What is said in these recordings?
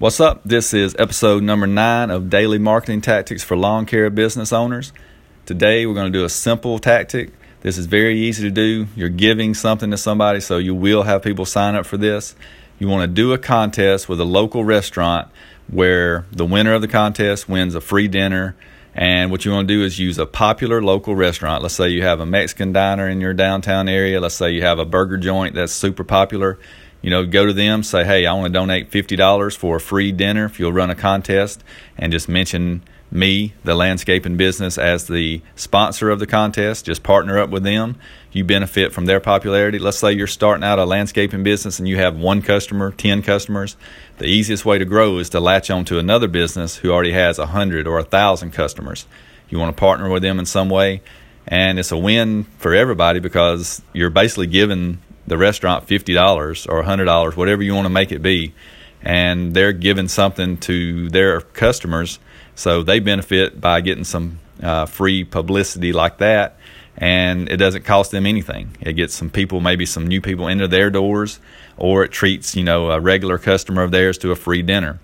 What's up? This is episode number 9 of Daily Marketing Tactics for Lawn Care Business Owners. Today we're going to do a simple tactic. This is very easy to do. You're giving something to somebody, so you will have people sign up for this. You want to do a contest with a local restaurant where the winner of the contest wins a free dinner. And what you want to do is use a popular local restaurant. Let's say you have a Mexican diner in your downtown area. Let's say you have a burger joint that's super popular. You know, go to them, say, hey, I want to donate $50 for a free dinner if you'll run a contest, and just mention me, the landscaping business, as the sponsor of the contest. Just partner up with them. You benefit from their popularity. Let's say you're starting out a landscaping business and you have 1 customer, 10 customers. The easiest way to grow is to latch on to another business who already has 100 or 1,000 customers. You want to partner with them in some way, and it's a win for everybody because you're basically giving the restaurant $50 or $100, whatever you want to make it be, and they're giving something to their customers, so they benefit by getting some free publicity like that, and it doesn't cost them anything. It gets some people, maybe some new people, into their doors, or it treats, you know, a regular customer of theirs to a free dinner.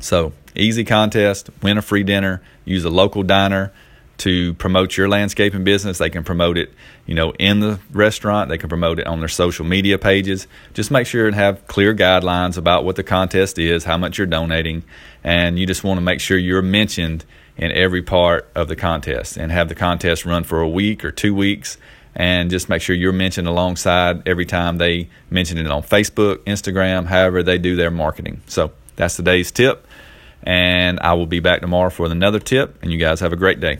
So easy contest, win a free dinner, use a local diner to promote your landscaping business. They can promote it, you know, in the restaurant. They can promote it on their social media pages. Just make sure and have clear guidelines about what the contest is, how much you're donating, and you just want to make sure you're mentioned in every part of the contest, and have the contest run for a week or 2 weeks, and just make sure you're mentioned alongside every time they mention it on Facebook, Instagram, however they do their marketing. So that's today's tip, and I will be back tomorrow for another tip, and you guys have a great day.